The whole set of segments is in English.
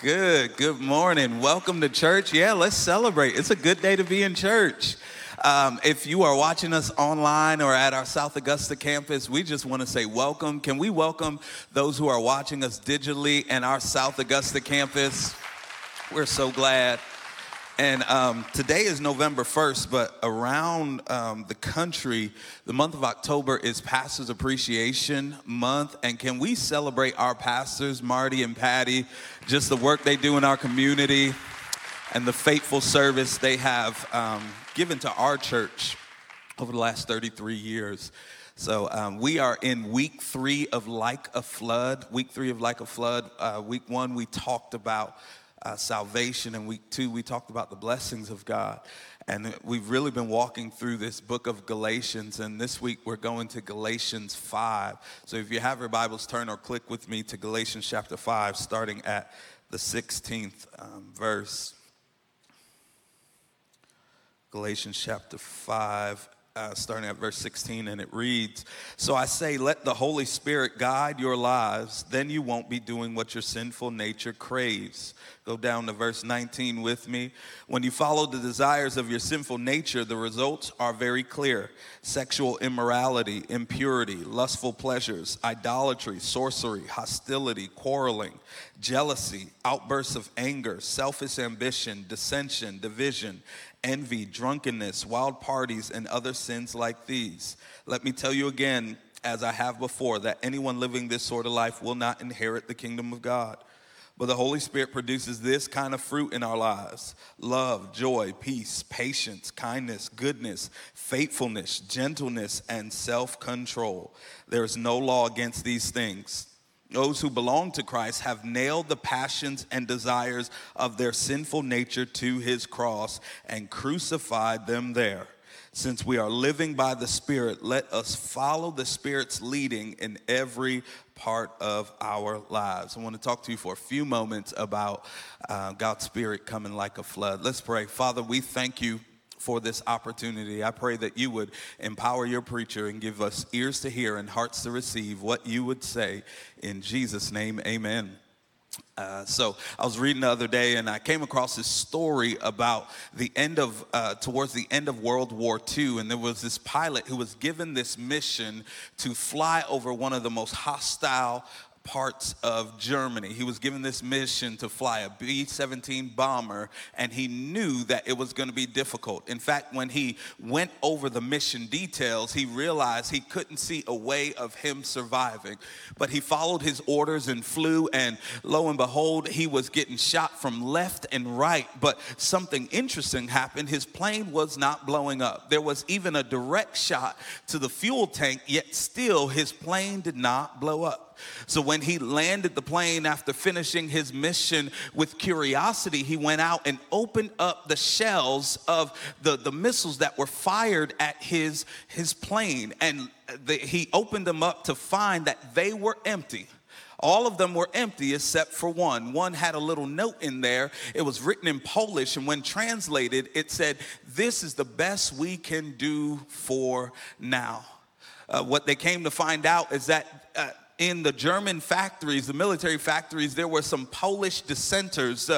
Good. Good morning. Welcome to church. Yeah, let's celebrate. It's a good day to be in church. If you are watching us online or at our South Augusta campus, we just want to say welcome. Can we welcome those who are watching us digitally and our South Augusta campus? We're so glad. And today is November 1st, but around the country, the month of October is Pastors Appreciation Month. And can we celebrate our pastors, Marty and Patty, just the work they do in our community and the faithful service they have given to our church over the last 33 years. So we are in week 3 of Like a Flood. Week 3 of Like a Flood. Week 1, we talked about salvation, and week 2, we talked about the blessings of God. And we've really been walking through this book of Galatians, and this week we're going to Galatians 5. So if you have your Bibles, turn or click with me to Galatians chapter 5, starting at the 16th verse. Galatians chapter 5, starting at verse 16, and it reads, "So I say, let the Holy Spirit guide your lives, then you won't be doing what your sinful nature craves." Go down to verse 19 with me. "When you follow the desires of your sinful nature, the results are very clear: sexual immorality, impurity, lustful pleasures, idolatry, sorcery, hostility, quarreling, jealousy, outbursts of anger, selfish ambition, dissension, division, envy, drunkenness, wild parties, and other sins like these. Let me tell you again, as I have before, that anyone living this sort of life will not inherit the kingdom of God. But the Holy Spirit produces this kind of fruit in our lives: love, joy, peace, patience, kindness, goodness, faithfulness, gentleness, and self-control. There is no law against these things. Those who belong to Christ have nailed the passions and desires of their sinful nature to his cross and crucified them there. Since we are living by the Spirit, let us follow the Spirit's leading in every part of our lives." I want to talk to you for a few moments about God's Spirit coming like a flood. Let's pray. Father, we thank you for this opportunity. I pray that you would empower your preacher and give us ears to hear and hearts to receive what you would say. In Jesus' name, amen. So I was reading the other day, and I came across this story about the end of, towards the end of World War II, and there was this pilot who was given this mission to fly over one of the most hostile parts of Germany. He was given this mission to fly a B-17 bomber, and he knew that it was going to be difficult. In fact, when he went over the mission details, he realized he couldn't see a way of him surviving. But he followed his orders and flew, and lo and behold, he was getting shot from left and right. But something interesting happened. His plane was not blowing up. There was even a direct shot to the fuel tank, yet still his plane did not blow up. So when he landed the plane after finishing his mission, with curiosity, he went out and opened up the shells of the missiles that were fired at his plane. And he opened them up to find that they were empty. All of them were empty except for one. One had a little note in there. It was written in Polish, and when translated, it said, "This is the best we can do for now." What they came to find out is that in the German factories, the military factories, there were some Polish dissenters,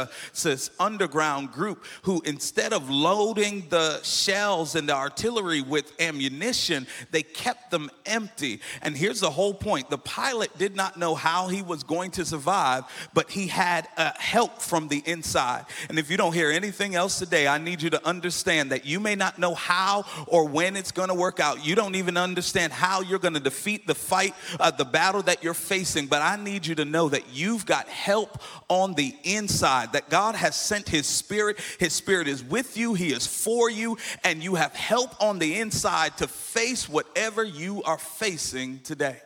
this underground group, who instead of loading the shells and the artillery with ammunition, they kept them empty. And here's the whole point. The pilot did not know how he was going to survive, but he had help from the inside. And if you don't hear anything else today, I need you to understand that you may not know how or when it's going to work out. You don't even understand how you're going to defeat the fight, the battle that you're facing, but I need you to know that you've got help on the inside, that God has sent his Spirit. His Spirit is with you. He is for you, and you have help on the inside to face whatever you are facing today.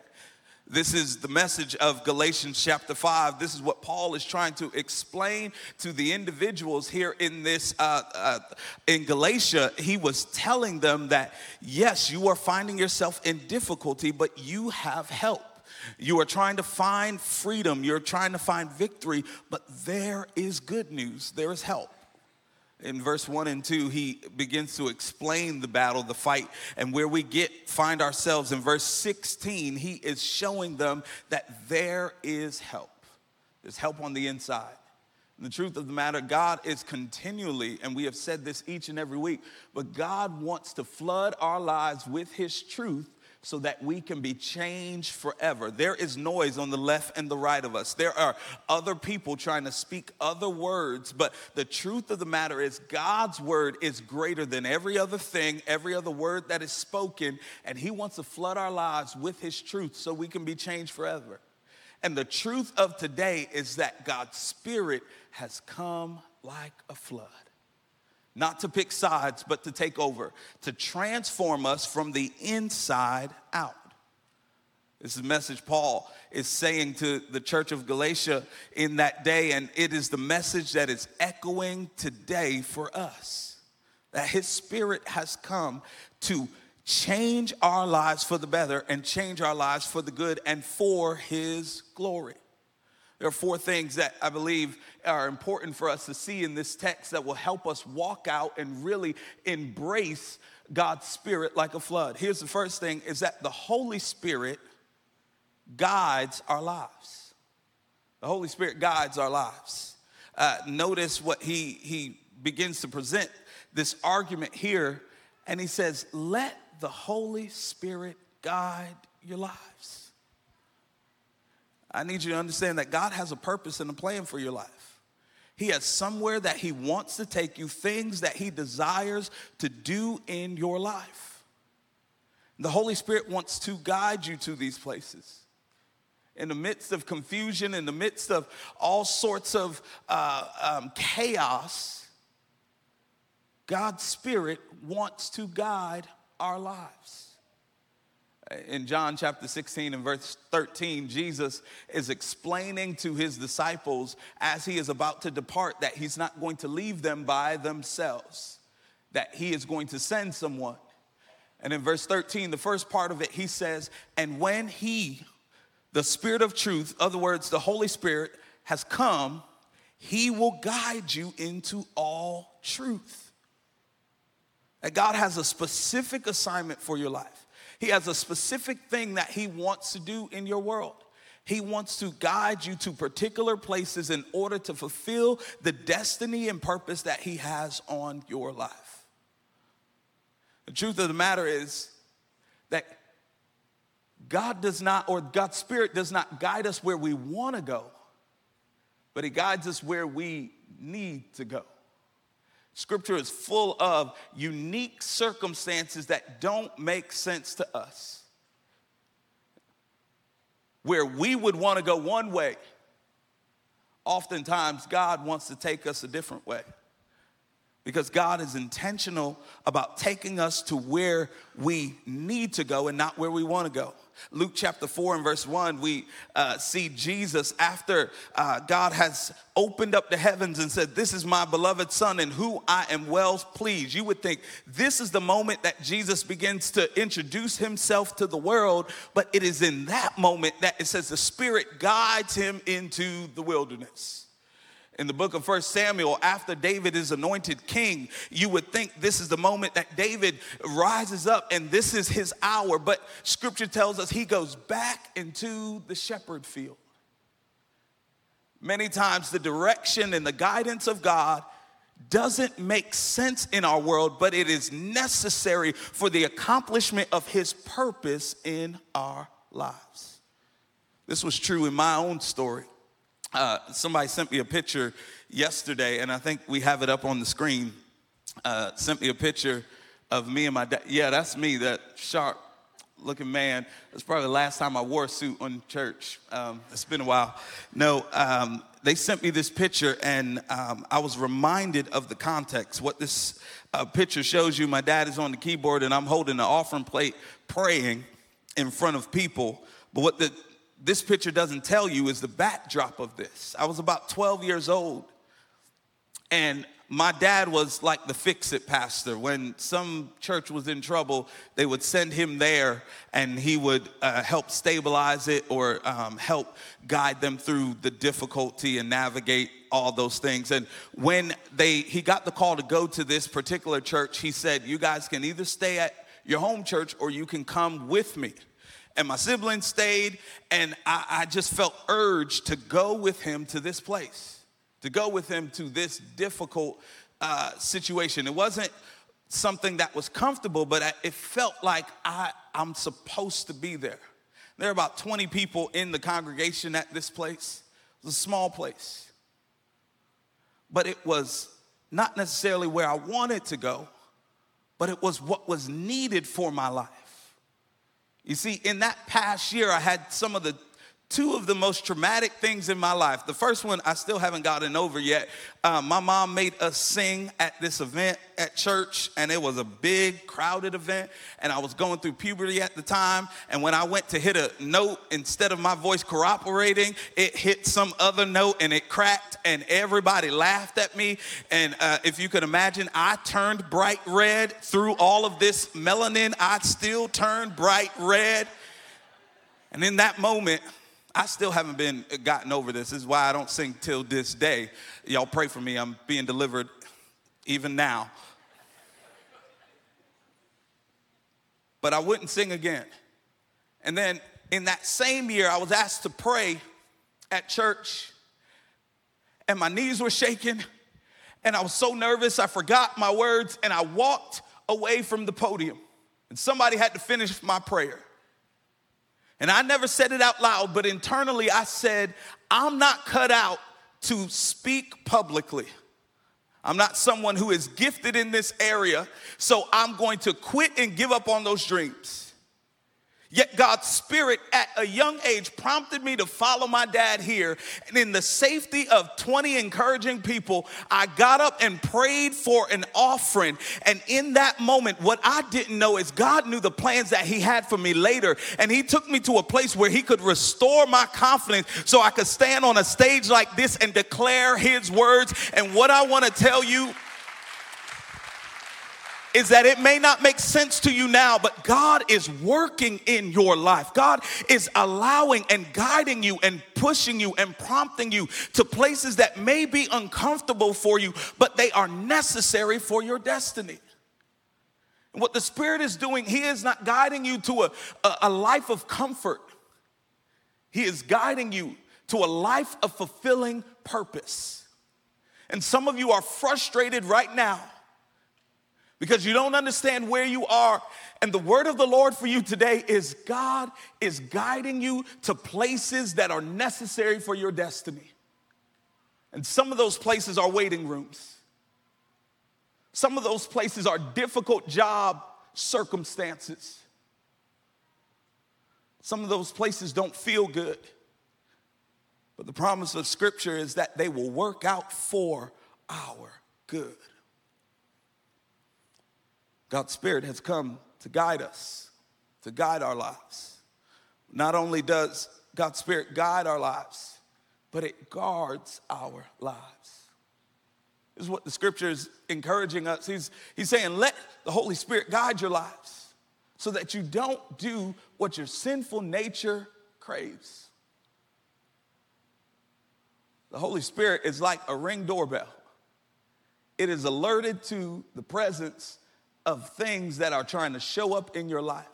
This is the message of Galatians chapter 5. This is what Paul is trying to explain to the individuals here in this in Galatia. He was telling them that, yes, you are finding yourself in difficulty, but you have help. You are trying to find freedom. You're trying to find victory, but there is good news. There is help. In verse 1 and 2, he begins to explain the battle, the fight, and where we find ourselves. In verse 16, he is showing them that there is help. There's help on the inside. And the truth of the matter, God is continually, and we have said this each and every week, but God wants to flood our lives with his truth so that we can be changed forever. There is noise on the left and the right of us. There are other people trying to speak other words, but the truth of the matter is God's word is greater than every other thing, every other word that is spoken, and he wants to flood our lives with his truth so we can be changed forever. And the truth of today is that God's spirit has come like a flood. Not to pick sides, but to take over, to transform us from the inside out. This is the message Paul is saying to the church of Galatia in that day, and it is the message that is echoing today for us, that his spirit has come to change our lives for the better and change our lives for the good and for his glory. There are four things that I believe are important for us to see in this text that will help us walk out and really embrace God's spirit like a flood. Here's the first thing, is that the Holy Spirit guides our lives. The Holy Spirit guides our lives. Notice what he begins to present this argument here, and he says, let the Holy Spirit guide your lives. I need you to understand that God has a purpose and a plan for your life. He has somewhere that he wants to take you, things that he desires to do in your life. The Holy Spirit wants to guide you to these places. In the midst of confusion, in the midst of all sorts of chaos, God's Spirit wants to guide our lives. In John chapter 16 and verse 13, Jesus is explaining to his disciples as he is about to depart that he's not going to leave them by themselves, that he is going to send someone. And in verse 13, the first part of it, he says, and when he, the Spirit of truth, other words, the Holy Spirit, has come, he will guide you into all truth. That God has a specific assignment for your life. He has a specific thing that he wants to do in your world. He wants to guide you to particular places in order to fulfill the destiny and purpose that he has on your life. The truth of the matter is that God does not, or God's Spirit does not guide us where we want to go, but he guides us where we need to go. Scripture is full of unique circumstances that don't make sense to us. Where we would want to go one way, oftentimes God wants to take us a different way. Because God is intentional about taking us to where we need to go and not where we want to go. Luke chapter 4 and verse 1, we see Jesus after God has opened up the heavens and said, this is my beloved son in who I am well pleased. You would think this is the moment that Jesus begins to introduce himself to the world, but it is in that moment that it says the Spirit guides him into the wilderness. In the book of 1 Samuel, after David is anointed king, you would think this is the moment that David rises up and this is his hour. But scripture tells us he goes back into the shepherd field. Many times the direction and the guidance of God doesn't make sense in our world, but it is necessary for the accomplishment of his purpose in our lives. This was true in my own story. Somebody sent me a picture yesterday, and I think we have it up on the screen. Sent me a picture of me and my dad. Yeah, that's me, that sharp-looking man. That's probably the last time I wore a suit on church. It's been a while. No, they sent me this picture, and I was reminded of the context. What this picture shows you, my dad is on the keyboard, and I'm holding an offering plate praying in front of people. But what the this picture doesn't tell you is the backdrop of this. I was about 12 years old, and my dad was like the fix-it pastor. When some church was in trouble, they would send him there, and he would help stabilize it or help guide them through the difficulty and navigate all those things. And when he got the call to go to this particular church, he said, "You guys can either stay at your home church or you can come with me." And my siblings stayed, and I just felt urged to go with him to this place, to go with him to this difficult situation. It wasn't something that was comfortable, but it felt like I'm supposed to be there. There were about 20 people in the congregation at this place. It was a small place. But it was not necessarily where I wanted to go, but it was what was needed for my life. You see, in that past year, I had two of the most traumatic things in my life. The first one I still haven't gotten over yet. My mom made us sing at this event at church, and it was a big, crowded event, and I was going through puberty at the time, and when I went to hit a note, instead of my voice cooperating, it hit some other note, and it cracked, and everybody laughed at me, and if you could imagine, I turned bright red. Through all of this melanin, I still turned bright red, and in that moment, I still haven't gotten over this. This is why I don't sing till this day. Y'all pray for me. I'm being delivered even now. But I wouldn't sing again. And then in that same year, I was asked to pray at church, and my knees were shaking, and I was so nervous I forgot my words, and I walked away from the podium, and somebody had to finish my prayer. And I never said it out loud, but internally I said, I'm not cut out to speak publicly. I'm not someone who is gifted in this area, so I'm going to quit and give up on those dreams. Yet God's spirit at a young age prompted me to follow my dad here. And in the safety of 20 encouraging people, I got up and prayed for an offering. And in that moment, what I didn't know is God knew the plans that he had for me later. And he took me to a place where he could restore my confidence so I could stand on a stage like this and declare his words. And what I want to tell you is that it may not make sense to you now, but God is working in your life. God is allowing and guiding you and pushing you and prompting you to places that may be uncomfortable for you, but they are necessary for your destiny. And what the Spirit is doing, he is not guiding you to a life of comfort. He is guiding you to a life of fulfilling purpose. And some of you are frustrated right now because you don't understand where you are. And the word of the Lord for you today is God is guiding you to places that are necessary for your destiny. And some of those places are waiting rooms. Some of those places are difficult job circumstances. Some of those places don't feel good. But the promise of Scripture is that they will work out for our good. God's Spirit has come to guide us, to guide our lives. Not only does God's Spirit guide our lives, but it guards our lives. This is what the Scripture is encouraging us. He's saying, let the Holy Spirit guide your lives so that you don't do what your sinful nature craves. The Holy Spirit is like a Ring doorbell. It is alerted to the presence of things that are trying to show up in your life.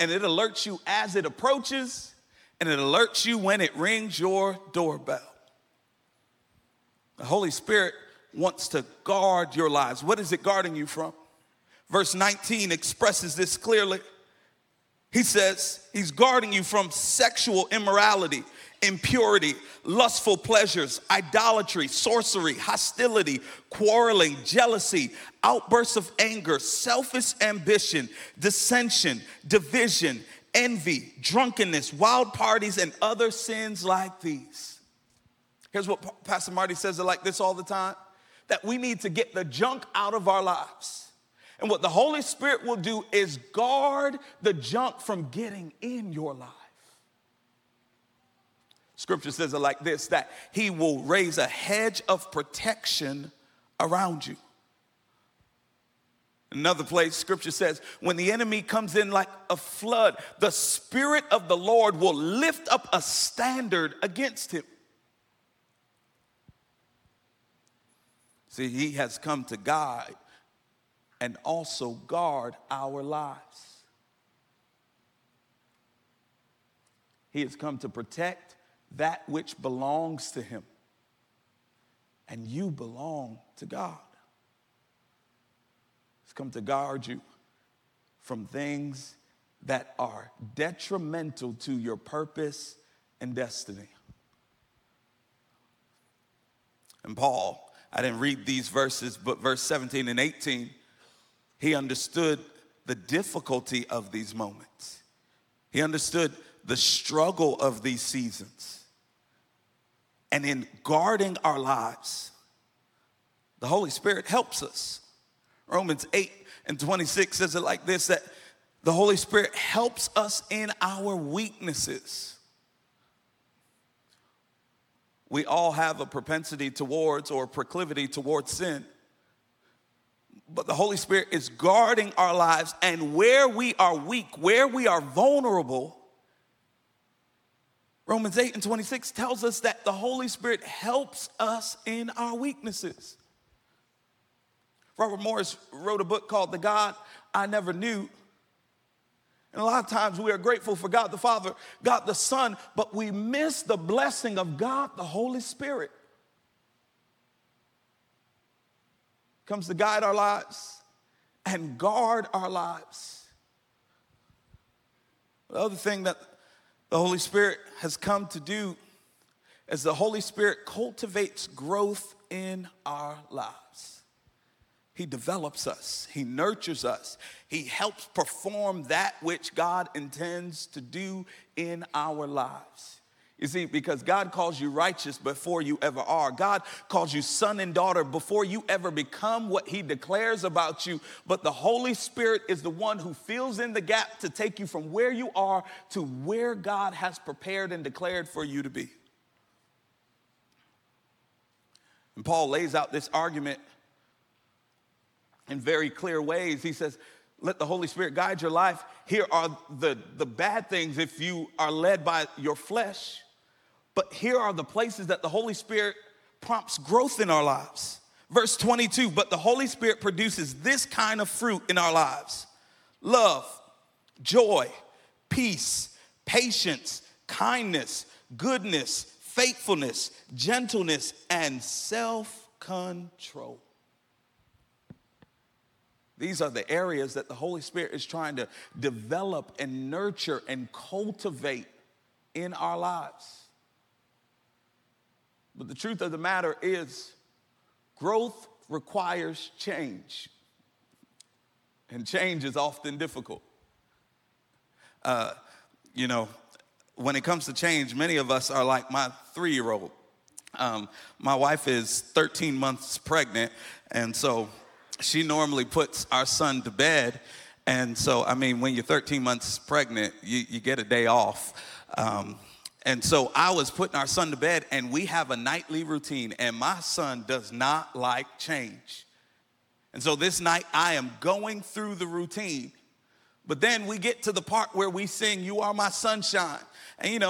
And it alerts you as it approaches, and it alerts you when it rings your doorbell. The Holy Spirit wants to guard your lives. What is it guarding you from? Verse 19 expresses this clearly. He says he's guarding you from sexual immorality, impurity, lustful pleasures, idolatry, sorcery, hostility, quarreling, jealousy, outbursts of anger, selfish ambition, dissension, division, envy, drunkenness, wild parties, and other sins like these. Here's what Pastor Marty says it like this all the time, that we need to get the junk out of our lives. And what the Holy Spirit will do is guard the junk from getting in your life. Scripture says it like this, that he will raise a hedge of protection around you. Another place, Scripture says, when the enemy comes in like a flood, the Spirit of the Lord will lift up a standard against him. See, he has come to guide and also guard our lives. He has come to protect that which belongs to him. And you belong to God. He's come to guard you from things that are detrimental to your purpose and destiny. And Paul, I didn't read these verses, but verse 17 and 18, he understood the difficulty of these moments. He understood the struggle of these seasons. And in guarding our lives, the Holy Spirit helps us. Romans 8 and 26 says it like this, that the Holy Spirit helps us in our weaknesses. We all have a propensity towards or proclivity towards sin. But the Holy Spirit is guarding our lives, and where we are weak, where we are vulnerable, Romans 8 and 26 tells us that the Holy Spirit helps us in our weaknesses. Robert Morris wrote a book called The God I Never Knew. And a lot of times we are grateful for God the Father, God the Son, but we miss the blessing of God the Holy Spirit. Comes to guide our lives and guard our lives. The other thing that the Holy Spirit has come to do as the Holy Spirit cultivates growth in our lives. He develops us. He nurtures us. He helps perform that which God intends to do in our lives. You see, because God calls you righteous before you ever are. God calls you son and daughter before you ever become what he declares about you. But the Holy Spirit is the one who fills in the gap to take you from where you are to where God has prepared and declared for you to be. And Paul lays out this argument in very clear ways. He says, let the Holy Spirit guide your life. Here are the bad things if you are led by your flesh. But here are the places that the Holy Spirit prompts growth in our lives. Verse 22, but the Holy Spirit produces this kind of fruit in our lives. Love, joy, peace, patience, kindness, goodness, faithfulness, gentleness, and self-control. These are the areas that the Holy Spirit is trying to develop and nurture and cultivate in our lives. But the truth of the matter is, growth requires change. And change is often difficult. When it comes to change, many of us are like my 3-year-old. My wife is 13 months pregnant, and so she normally puts our son to bed. And so, when you're 13 months pregnant, you get a day off. And so I was putting our son to bed, and we have a nightly routine, and my son does not like change. And so this night I am going through the routine. But then we get to the part where we sing, "You Are My Sunshine." And,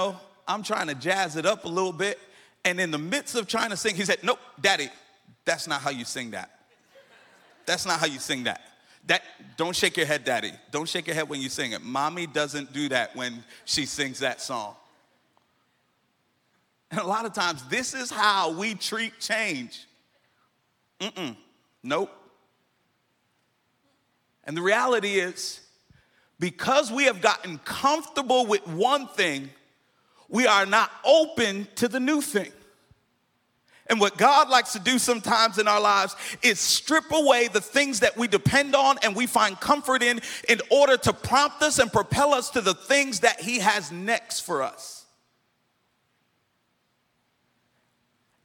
I'm trying to jazz it up a little bit. And in the midst of trying to sing, he said, "Nope, Daddy, that's not how you sing that. That's not how you sing that. Don't shake your head, Daddy. Don't shake your head when you sing it. Mommy doesn't do that when she sings that song." And a lot of times, this is how we treat change. Nope. And the reality is, because we have gotten comfortable with one thing, we are not open to the new thing. And what God likes to do sometimes in our lives is strip away the things that we depend on and we find comfort in order to prompt us and propel us to the things that he has next for us.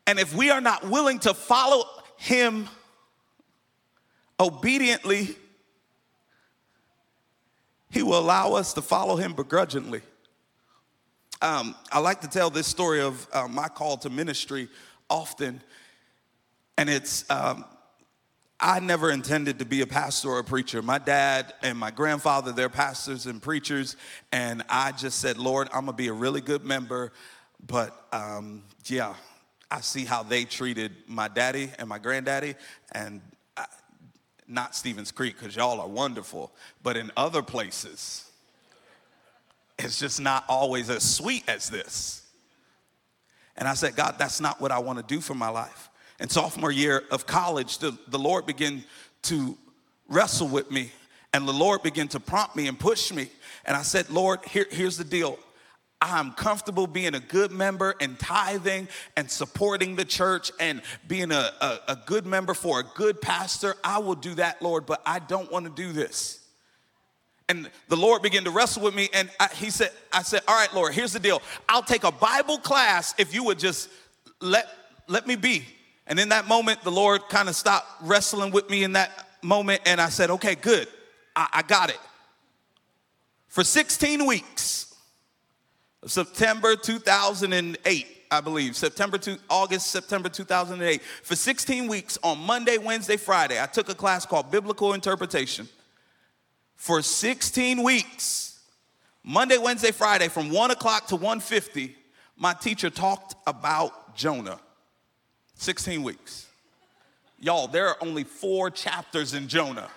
And if we are not willing to follow him obediently, he will allow us to follow him begrudgingly. I like to tell this story of my call to ministry often, and it's I never intended to be a pastor or a preacher. My dad and my grandfather, they're pastors and preachers, and I just said, Lord, I'm going to be a really good member, but yeah, I see how they treated my daddy and my granddaddy, and not Stevens Creek, because y'all are wonderful, but in other places, it's just not always as sweet as this. And I said, God, that's not what I want to do for my life. In sophomore year of college, the Lord began to wrestle with me, and the Lord began to prompt me and push me. And I said, Lord, here's the deal. I'm comfortable being a good member and tithing and supporting the church and being a good member for a good pastor. I will do that, Lord, but I don't want to do this. And the Lord began to wrestle with me, and I said, all right, Lord, here's the deal. I'll take a Bible class if you would just let me be. And in that moment, the Lord kind of stopped wrestling with me in that moment, and I said, okay, good. I got it. For 16 weeks, September 2008, I believe, September 2008, for 16 weeks on Monday, Wednesday, Friday, I took a class called Biblical Interpretation. For 16 weeks, Monday, Wednesday, Friday, from 1 o'clock to 1:50, my teacher talked about Jonah. 16 weeks. Y'all, there are only 4 chapters in Jonah.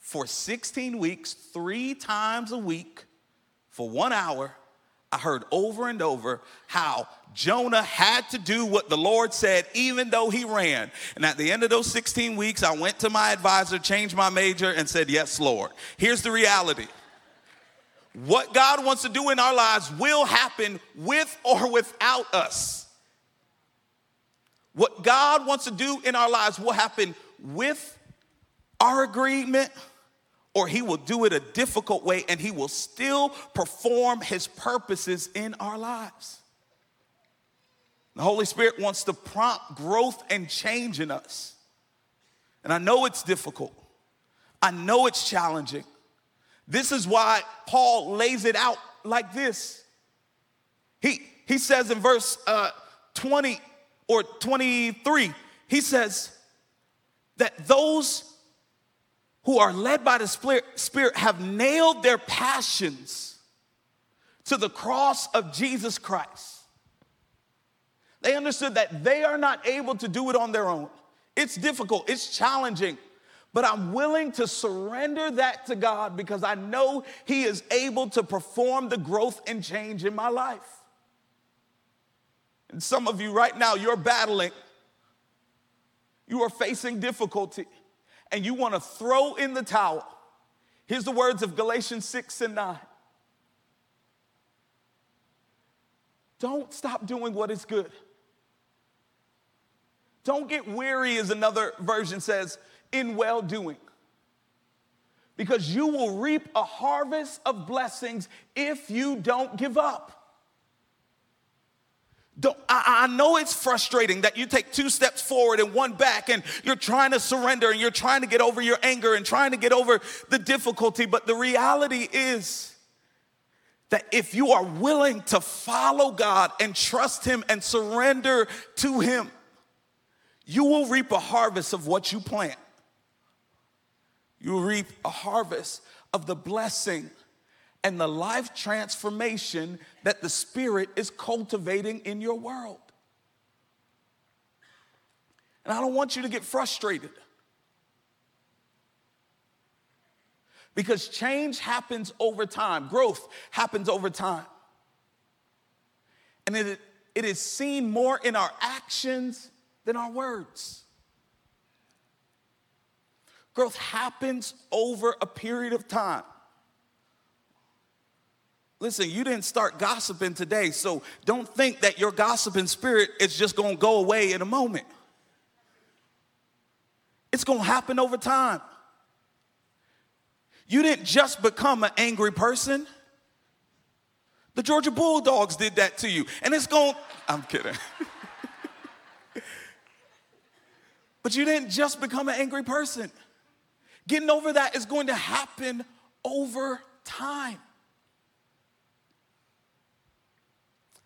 For 16 weeks, 3 times a week, for 1 hour, I heard over and over how Jonah had to do what the Lord said, even though he ran. And at the end of those 16 weeks, I went to my advisor, changed my major, and said, yes, Lord. Here's the reality. What God wants to do in our lives will happen with or without us. What God wants to do in our lives will happen with our agreement, or he will do it a difficult way, and he will still perform his purposes in our lives. The Holy Spirit wants to prompt growth and change in us. And I know it's difficult. I know it's challenging. This is why Paul lays it out like this. He says in verse 20 or 23, he says that those who are led by the Spirit have nailed their passions to the cross of Jesus Christ. They understood that they are not able to do it on their own. It's difficult. It's challenging. But I'm willing to surrender that to God because I know he is able to perform the growth and change in my life. And some of you right now, you're battling. You are facing difficulty, and you want to throw in the towel. Here's the words of Galatians 6 and 9. Don't stop doing what is good. Don't get weary, as another version says, in well-doing, because you will reap a harvest of blessings if you don't give up. I know it's frustrating that you take 2 steps forward and 1 back, and you're trying to surrender, and you're trying to get over your anger and trying to get over the difficulty, but the reality is that if you are willing to follow God and trust him and surrender to him, you will reap a harvest of what you plant. You will reap a harvest of the blessing and the life transformation that the Spirit is cultivating in your world. And I don't want you to get frustrated, because change happens over time. Growth happens over time. And it is seen more in our actions than our words. Growth happens over a period of time. Listen, you didn't start gossiping today, so don't think that your gossiping spirit is just going to go away in a moment. It's going to happen over time. You didn't just become an angry person. The Georgia Bulldogs did that to you, and it's going to... I'm kidding. But you didn't just become an angry person. Getting over that is going to happen over time.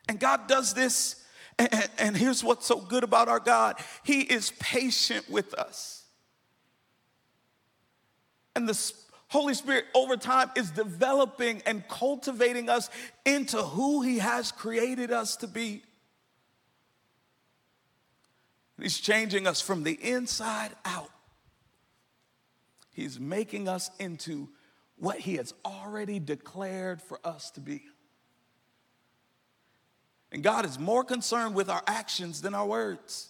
And God does this, and here's what's so good about our God. He is patient with us. And the Holy Spirit over time is developing and cultivating us into who He has created us to be. He's changing us from the inside out. He's making us into what He has already declared for us to be. And God is more concerned with our actions than our words.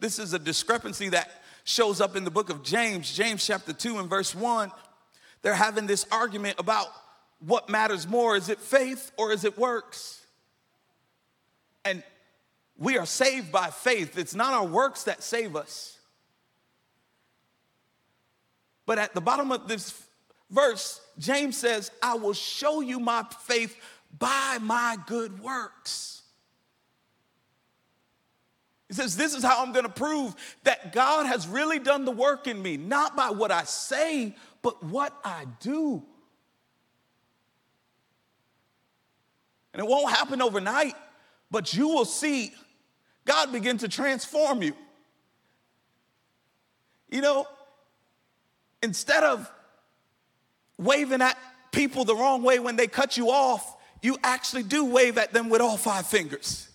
This is a discrepancy that shows up in the book of James. James chapter 2 and verse 1. They're having this argument about what matters more. Is it faith or is it works? And we are saved by faith. It's not our works that save us. But at the bottom of this verse, James says, I will show you my faith by my good works. He says, this is how I'm going to prove that God has really done the work in me, not by what I say, but what I do. And it won't happen overnight, but you will see God begin to transform you. You know, instead of waving at people the wrong way when they cut you off, you actually do wave at them with all five fingers.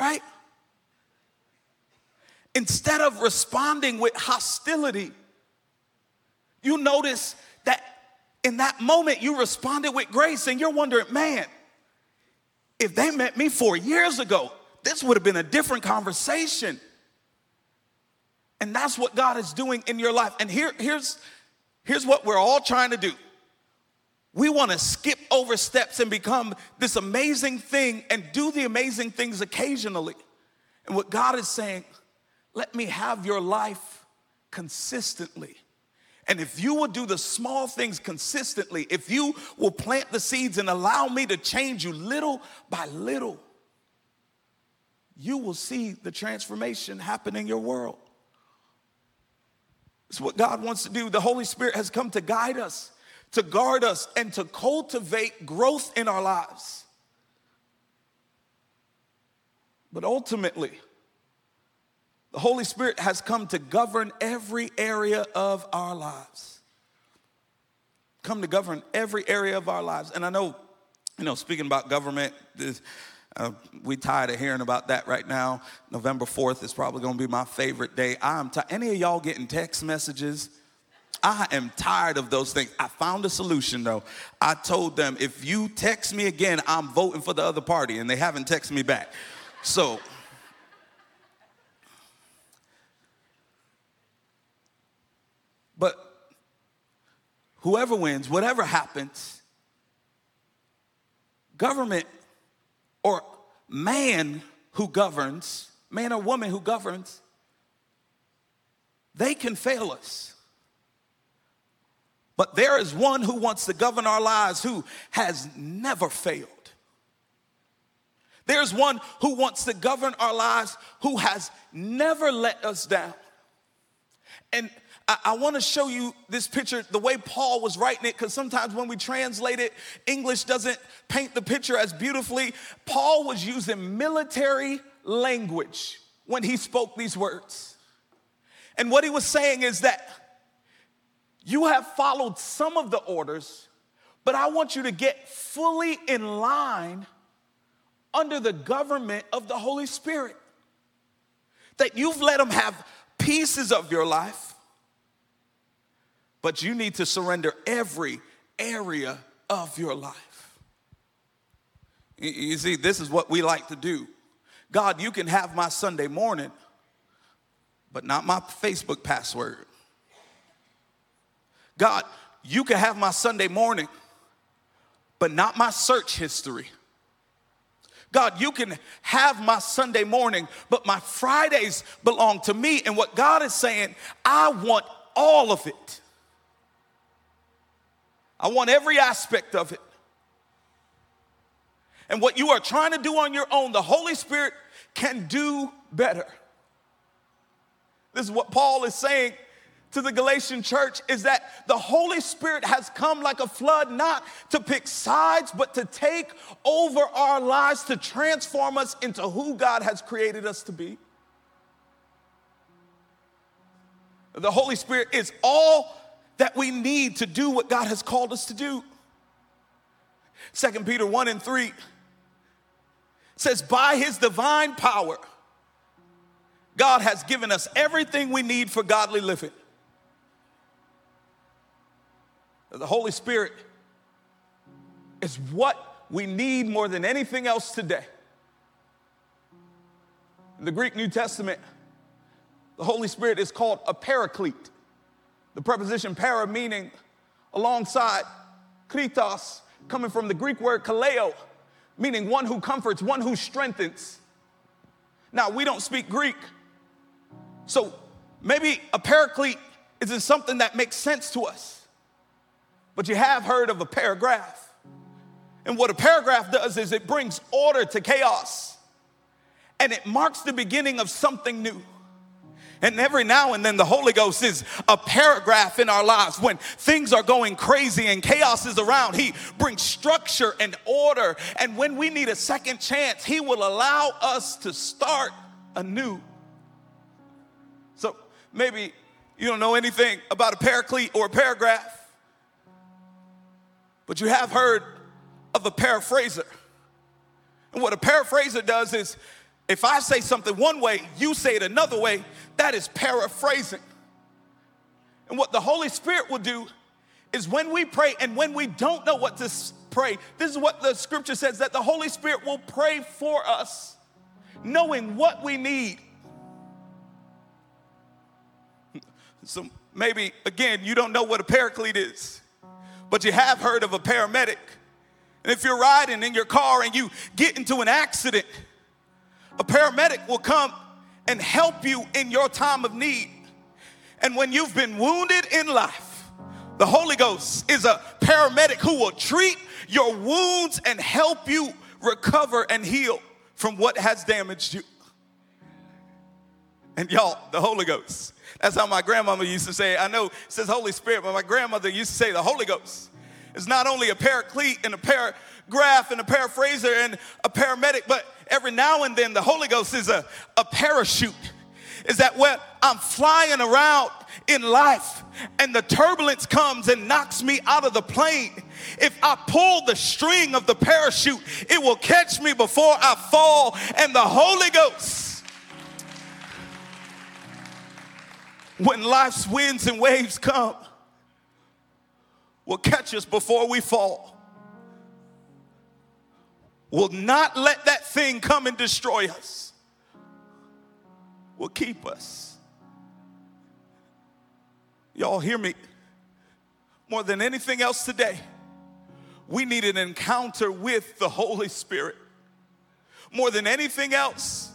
Right? Instead of responding with hostility, you notice that in that moment you responded with grace, and you're wondering, man, if they met me 4 years ago, this would have been a different conversation. And that's what God is doing in your life. And here's what we're all trying to do. We want to skip over steps and become this amazing thing and do the amazing things occasionally. And what God is saying, let me have your life consistently. And if you will do the small things consistently, if you will plant the seeds and allow me to change you little by little, you will see the transformation happen in your world. It's what God wants to do. The Holy Spirit has come to guide us, to guard us, and to cultivate growth in our lives. But ultimately, the Holy Spirit has come to govern every area of our lives. Come to govern every area of our lives. And I know, you know, speaking about government, we're tired of hearing about that right now. November 4th is probably going to be my favorite day. Any of y'all getting text messages? I am tired of those things. I found a solution, though. I told them, if you text me again, I'm voting for the other party, and they haven't texted me back. So, but whoever wins, whatever happens, government or man who governs, man or woman who governs, they can fail us. But there is one who wants to govern our lives who has never failed. There's one who wants to govern our lives who has never let us down. And I want to show you this picture, the way Paul was writing it, because sometimes when we translate it, English doesn't paint the picture as beautifully. Paul was using military language when he spoke these words. And what he was saying is that you have followed some of the orders, but I want you to get fully in line under the government of the Holy Spirit. That you've let Him have pieces of your life, but you need to surrender every area of your life. You see, this is what we like to do. God, you can have my Sunday morning, but not my Facebook password. God, you can have my Sunday morning, but not my search history. God, you can have my Sunday morning, but my Fridays belong to me. And what God is saying, I want all of it. I want every aspect of it. And what you are trying to do on your own, the Holy Spirit can do better. This is what Paul is saying to the Galatian church is that the Holy Spirit has come like a flood, not to pick sides, but to take over our lives, to transform us into who God has created us to be. The Holy Spirit is all that we need to do what God has called us to do. 2 Peter 1:3 says, by his divine power, God has given us everything we need for godly living. The Holy Spirit is what we need more than anything else today. In the Greek New Testament, the Holy Spirit is called a paraclete. The preposition para meaning alongside, kritos, coming from the Greek word kaleo, meaning one who comforts, one who strengthens. Now, we don't speak Greek, so maybe a paraclete isn't something that makes sense to us. But you have heard of a paragraph. And what a paragraph does is it brings order to chaos. And it marks the beginning of something new. And every now and then the Holy Ghost is a paragraph in our lives. When things are going crazy and chaos is around, he brings structure and order. And when we need a second chance, he will allow us to start anew. So maybe you don't know anything about a paraclete or a paragraph, but you have heard of a paraphraser. And what a paraphraser does is, if I say something one way, you say it another way, that is paraphrasing. And what the Holy Spirit will do is when we pray and when we don't know what to pray, this is what the scripture says, that the Holy Spirit will pray for us, knowing what we need. So maybe, again, you don't know what a paraclete is, but you have heard of a paramedic. And if you're riding in your car and you get into an accident, a paramedic will come and help you in your time of need. And when you've been wounded in life, the Holy Ghost is a paramedic who will treat your wounds and help you recover and heal from what has damaged you. And y'all, the Holy Ghost. That's how my grandmama used to say it. I know it says Holy Spirit, but my grandmother used to say the Holy Ghost is not only a paraclete and a paragraph and a paraphraser and a paramedic, but every now and then the Holy Ghost is a parachute. Is that where I'm flying around in life and the turbulence comes and knocks me out of the plane. If I pull the string of the parachute, it will catch me before I fall. And the Holy Ghost, when life's winds and waves come, will catch us before we fall. Will not let that thing come and destroy us. Will keep us. Y'all hear me? More than anything else today, we need an encounter with the Holy Spirit. More than anything else.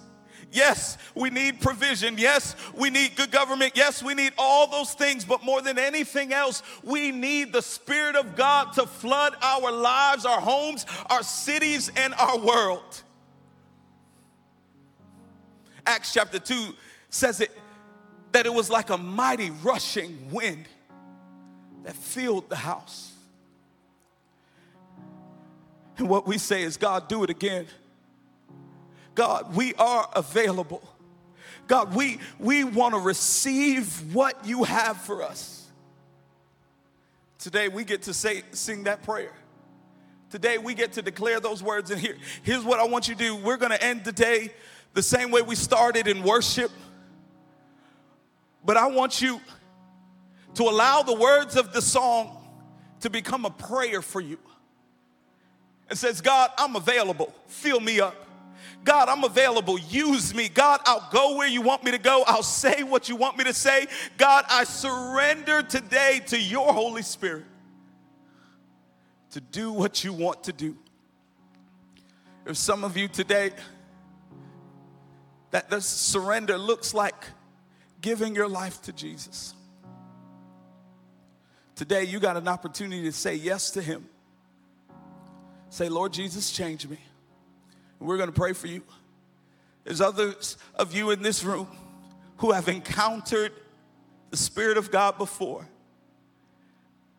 Yes, we need provision. Yes, we need good government. Yes, we need all those things. But more than anything else, we need the Spirit of God to flood our lives, our homes, our cities, and our world. Acts chapter 2 says it, that it was like a mighty rushing wind that filled the house. And what we say is, God, do it again. God, we are available. God, we want to receive what you have for us. Today, we get to sing that prayer. Today, we get to declare those words in here. Here's what I want you to do. We're going to end the day the same way we started in worship. But I want you to allow the words of the song to become a prayer for you. It says, God, I'm available. Fill me up. God, I'm available. Use me. God, I'll go where you want me to go. I'll say what you want me to say. God, I surrender today to your Holy Spirit to do what you want to do. If some of you today, that this surrender looks like giving your life to Jesus. Today, you got an opportunity to say yes to him. Say, Lord Jesus, change me. We're going to pray for you. There's others of you in this room who have encountered the Spirit of God before,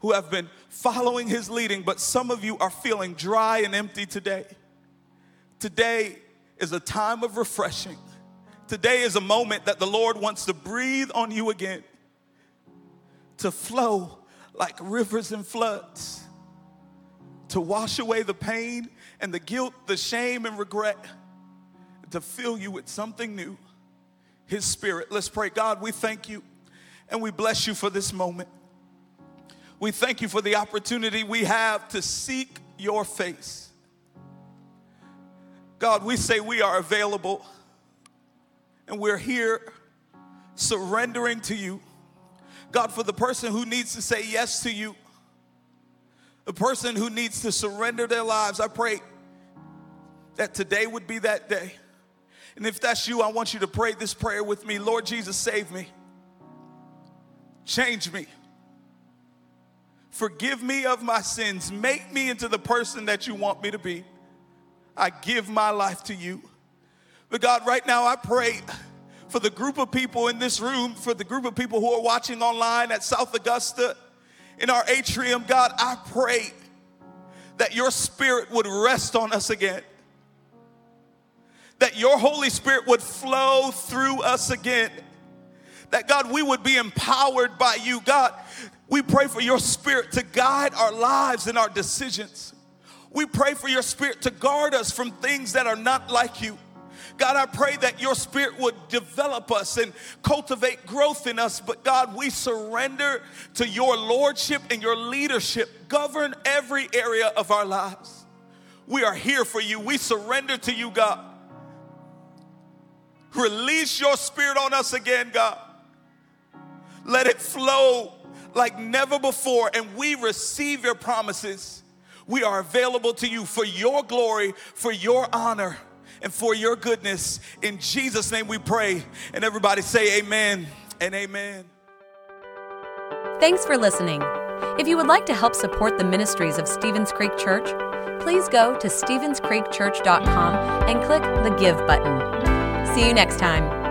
who have been following his leading, but some of you are feeling dry and empty today. Today is a time of refreshing. Today is a moment that the Lord wants to breathe on you again, to flow like rivers and floods, to wash away the pain and the guilt, the shame and regret, to fill you with something new, his Spirit. Let's pray. God, we thank you and we bless you for this moment. We thank you for the opportunity we have to seek your face. God, we say we are available and we're here surrendering to you. God, for the person who needs to say yes to you, the person who needs to surrender their lives, I pray that today would be that day. And if that's you, I want you to pray this prayer with me. Lord Jesus, save me. Change me. Forgive me of my sins. Make me into the person that you want me to be. I give my life to you. But God, right now I pray for the group of people in this room, for the group of people who are watching online at South Augusta, in our atrium. God, I pray that your Spirit would rest on us again, that your Holy Spirit would flow through us again, that, God, we would be empowered by you. God, we pray for your Spirit to guide our lives and our decisions. We pray for your Spirit to guard us from things that are not like you. God, I pray that your Spirit would develop us and cultivate growth in us. But God, we surrender to your lordship and your leadership. Govern every area of our lives. We are here for you. We surrender to you, God. Release your Spirit on us again, God. Let it flow like never before, and we receive your promises. We are available to you for your glory, for your honor, and for your goodness. In Jesus' name we pray. And everybody say amen and amen. Thanks for listening. If you would like to help support the ministries of Stevens Creek Church, please go to StevensCreekChurch.com and click the Give button. See you next time.